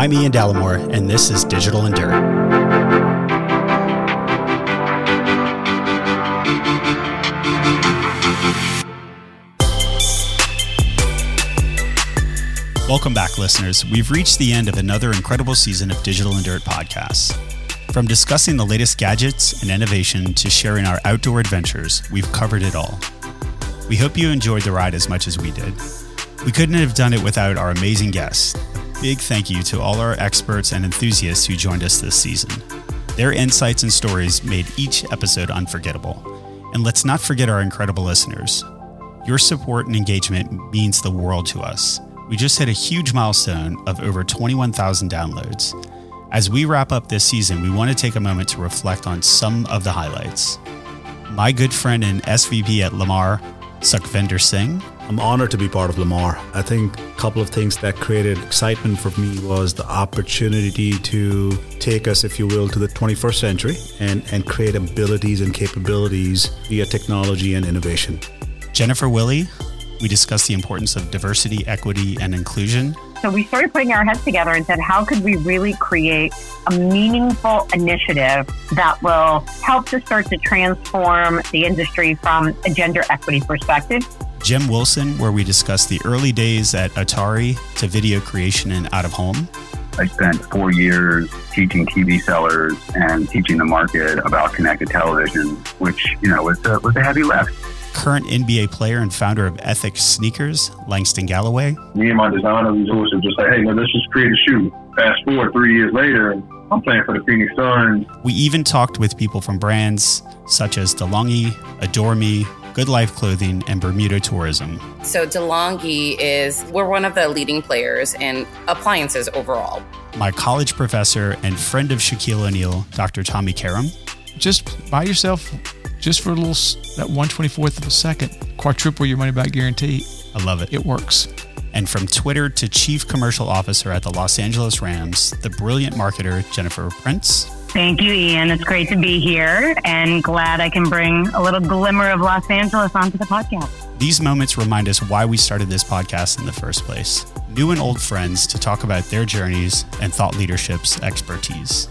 I'm Ian Dallimore, and this is Digital Endure. Welcome back, listeners. We've reached the end of another incredible season of Digital and Dirt podcasts. From discussing the latest gadgets and innovation to sharing our outdoor adventures, we've covered it all. We hope you enjoyed the ride as much as we did. We couldn't have done it without our amazing guests. A big thank you to all our experts and enthusiasts who joined us this season. Their insights and stories made each episode unforgettable. And let's not forget our incredible listeners. Your support and engagement means the world to us. We just hit a huge milestone of over 21,000 downloads. As we wrap up this season, we want to take a moment to reflect on some of the highlights. My good friend and SVP at Lamar, Sukhvinder Singh. I'm honored to be part of Lamar. I think a couple of things that created excitement for me was the opportunity to take us, if you will, to the 21st century and create abilities and capabilities via technology and innovation. Jennifer Willey. We discussed the importance of diversity, equity, and inclusion. So we started putting our heads together and said, how could we really create a meaningful initiative that will help to start to transform the industry from a gender equity perspective? Jim Wilson, where we discussed the early days at Atari to video creation and out of home. I spent 4 years teaching TV sellers and teaching the market about connected television, which, was a heavy lift. Current NBA player and founder of Ethic Sneakers, Langston Galloway. Me and my designer resources just like, hey, let's just create a shoe. Fast forward 3 years later, I'm playing for the Phoenix Suns. We even talked with people from brands such as DeLonghi, Adore Me, Good Life Clothing, and Bermuda Tourism. So DeLonghi we're one of the leading players in appliances overall. My college professor and friend of Shaquille O'Neal, Dr. Tommy Karam. Just buy yourself... just for that 1/24th of a second, quadruple your money back guarantee. I love it. It works. And from Twitter to Chief Commercial Officer at the Los Angeles Rams, the brilliant marketer, Jennifer Prince. Thank you, Ian. It's great to be here and glad I can bring a little glimmer of Los Angeles onto the podcast. These moments remind us why we started this podcast in the first place. New and old friends to talk about their journeys and thought leadership's expertise.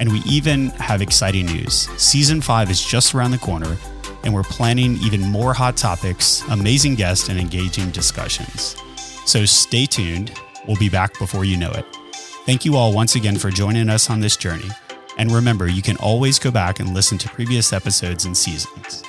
And we even have exciting news. Season 5 is just around the corner, and we're planning even more hot topics, amazing guests, and engaging discussions. So stay tuned. We'll be back before you know it. Thank you all once again for joining us on this journey. And remember, you can always go back and listen to previous episodes and seasons.